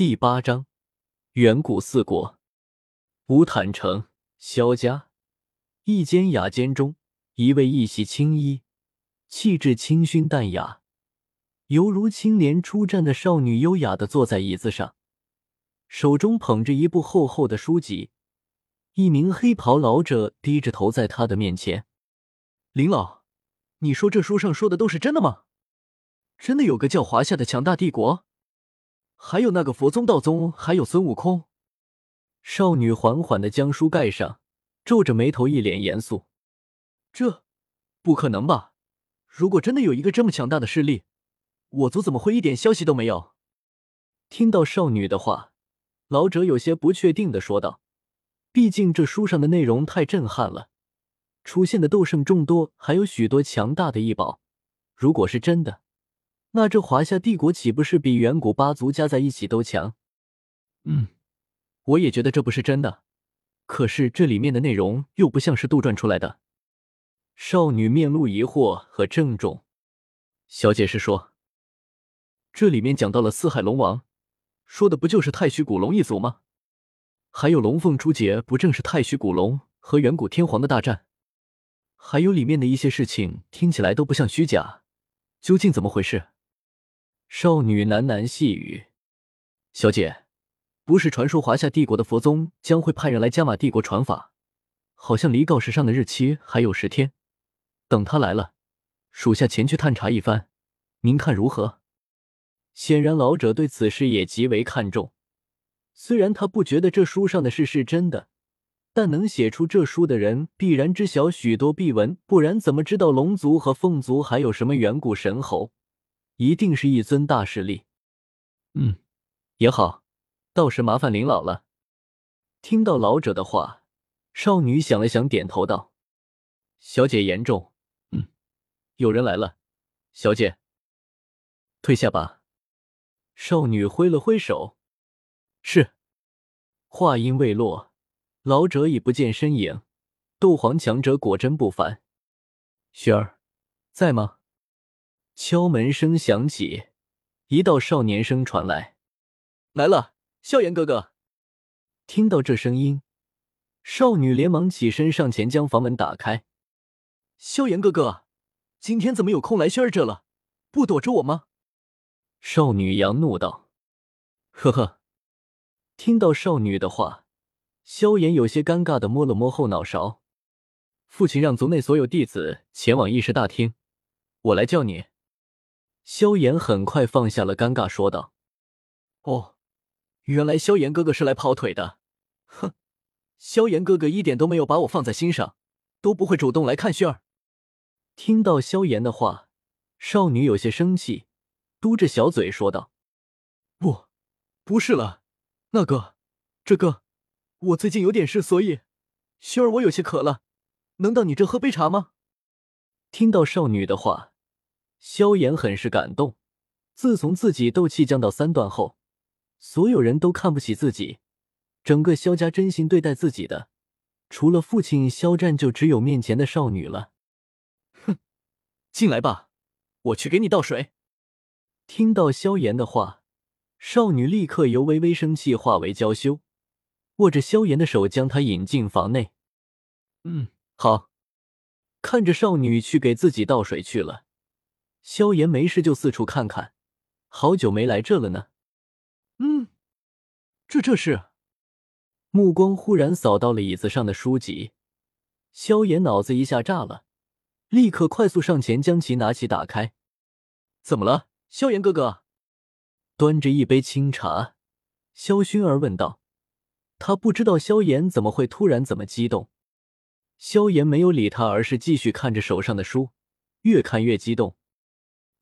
第八章远古四国。乌坦城萧家一间雅间中，一位一袭青衣，气质清熏淡雅，犹如青年出战的少女，优雅地坐在椅子上，手中捧着一部厚厚的书籍。一名黑袍老者低着头在他的面前。林老，你说这书上说的都是真的吗？真的有个叫华夏的强大帝国？还有那个佛宗、道宗，还有孙悟空？少女缓缓地将书盖上，皱着眉头，一脸严肃。这不可能吧？如果真的有一个这么强大的势力，我族怎么会一点消息都没有？听到少女的话，老者有些不确定地说道。毕竟这书上的内容太震撼了，出现的斗圣众多，还有许多强大的异宝。如果是真的，那这华夏帝国岂不是比远古八族加在一起都强？我也觉得这不是真的。可是这里面的内容又不像是杜撰出来的。少女面露疑惑和郑重。小解释说，这里面讲到了四海龙王，说的不就是太虚古龙一族吗？还有龙凤出劫，不正是太虚古龙和远古天皇的大战？还有里面的一些事情听起来都不像虚假，究竟怎么回事？少女喃喃细语。小姐，不是传说华夏帝国的佛宗将会派人来加玛帝国传法，好像离告示上的日期还有10天，等他来了，属下前去探查一番，您看如何？显然老者对此事也极为看重。虽然他不觉得这书上的事是真的，但能写出这书的人必然知晓许多秘闻，不然怎么知道龙族和凤族还有什么远古神猴？一定是一尊大势力。也好，倒是麻烦林老了。听到老者的话，少女想了想，点头道：“小姐言重。有人来了，小姐，退下吧。”少女挥了挥手。是。话音未落，老者已不见身影。斗皇强者果真不凡。雪儿，在吗？敲门声响起，一道少年声传来。来了，萧炎哥哥。听到这声音，少女连忙起身上前将房门打开。萧炎哥哥，今天怎么有空来轩儿这了？不躲着我吗？少女扬怒道。呵呵。听到少女的话，萧炎有些尴尬地摸了摸后脑勺。父亲让族内所有弟子前往议事大厅，我来叫你。萧炎很快放下了尴尬，说道。哦，原来萧炎哥哥是来跑腿的。哼，萧炎哥哥一点都没有把我放在心上，都不会主动来看萱儿。听到萧炎的话，少女有些生气，嘟着小嘴说道。不是了。那个，我最近有点事，所以，萱儿我有些渴了，能到你这喝杯茶吗？听到少女的话，萧炎很是感动。自从自己斗气降到3段后，所有人都看不起自己，整个萧家真心对待自己的，除了父亲萧战，就只有面前的少女了。哼，进来吧，我去给你倒水。听到萧炎的话，少女立刻由微微生气化为娇羞，握着萧炎的手将他引进房内。好。看着少女去给自己倒水去了，萧炎没事就四处看看，好久没来这了呢。这是。目光忽然扫到了椅子上的书籍，萧炎脑子一下炸了，立刻快速上前将其拿起打开。怎么了，萧炎哥哥？端着一杯清茶，萧薰儿问道。他不知道萧炎怎么会突然怎么激动。萧炎没有理他，而是继续看着手上的书，越看越激动。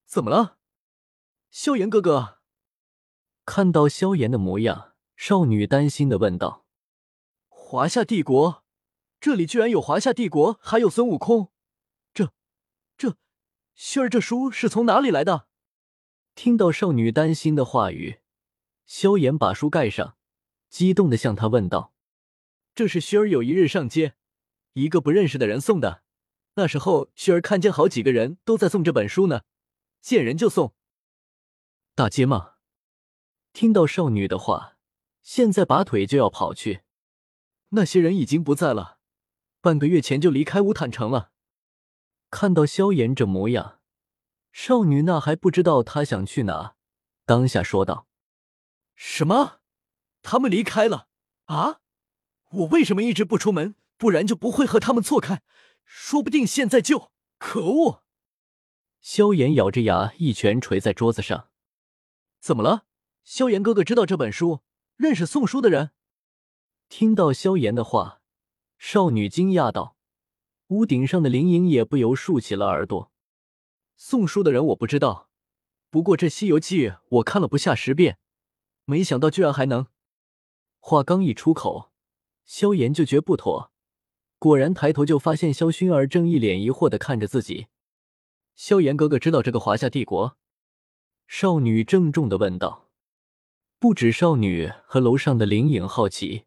怎么了，萧炎哥哥？看到萧炎的模样，少女担心地问道。华夏帝国，这里居然有华夏帝国，还有孙悟空。这，薰儿这书是从哪里来的？听到少女担心的话语，萧炎把书盖上，激动地向她问道。这是萱儿有一日上街，一个不认识的人送的。那时候萱儿看见好几个人都在送这本书呢，见人就送。大街吗？听到少女的话，现在拔腿就要跑去。那些人已经不在了，半个月前就离开乌坦城了。看到萧炎这模样，少女那还不知道他想去哪，当下说道：“什么？他们离开了？啊？我为什么一直不出门？不然就不会和他们错开，说不定现在就……可恶！”萧炎咬着牙，一拳捶在桌子上。怎么了？萧炎哥哥知道这本书，认识送书的人。听到萧炎的话，少女惊讶道，屋顶上的灵影也不由竖起了耳朵。送书的人我不知道，不过这《西游记》我看了不下10遍，没想到居然还能……话刚一出口，萧炎就觉不妥，果然抬头就发现萧薰儿正一脸疑惑地看着自己。萧炎哥哥知道这个华夏帝国？少女郑重地问道。不止少女和楼上的灵影好奇，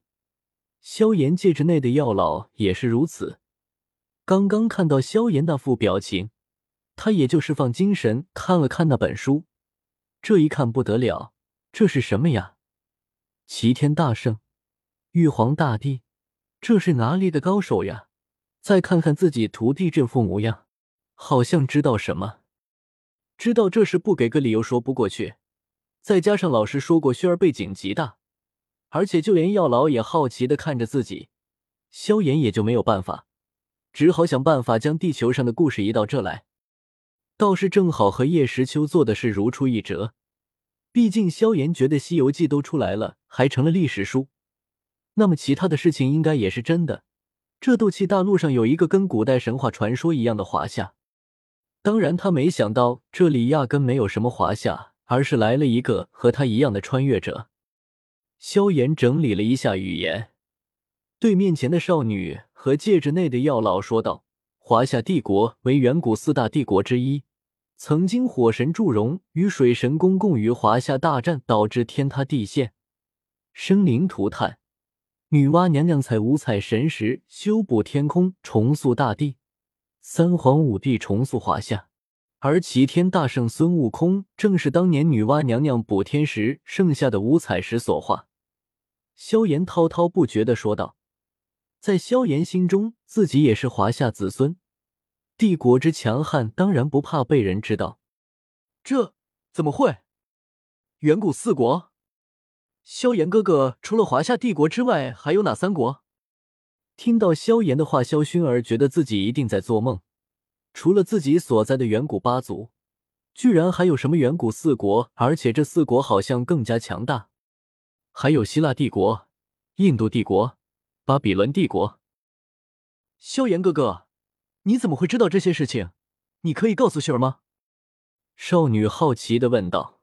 萧炎戒指内的药老也是如此。刚刚看到萧炎那副表情，他也就释放精神看了看那本书。这一看不得了，这是什么呀？齐天大圣，玉皇大帝，这是哪里的高手呀？再看看自己徒弟这副模样，好像知道什么。知道这事不给个理由说不过去。再加上老师说过薰儿背景极大，而且就连药老也好奇地看着自己，萧炎也就没有办法，只好想办法将地球上的故事移到这来。倒是正好和叶时秋做的事如出一辙，毕竟萧炎觉得《西游记》都出来了，还成了历史书，那么其他的事情应该也是真的。这斗气大陆上有一个跟古代神话传说一样的华夏，当然他没想到这里压根没有什么华夏，而是来了一个和他一样的穿越者。萧炎整理了一下语言，对面前的少女和戒指内的药老说道：“华夏帝国为远古4大帝国之一，曾经火神祝融与水神公共于华夏大战，导致天塌地陷，生灵涂炭。女娲娘娘采五彩神石修补天空，重塑大地，3皇5帝重塑华夏。”而齐天大圣孙悟空正是当年女娲娘娘补天时剩下的五彩石所化。萧炎滔滔不绝地说道，在萧炎心中，自己也是华夏子孙，帝国之强悍当然不怕被人知道。这怎么会？远古4国？萧炎哥哥除了华夏帝国之外还有哪3国？听到萧炎的话，萧薰儿觉得自己一定在做梦。除了自己所在的远古8族，居然还有什么远古4国，而且这4国好像更加强大。还有希腊帝国、印度帝国、巴比伦帝国。萧炎哥哥，你怎么会知道这些事情？你可以告诉薰儿吗？少女好奇地问道。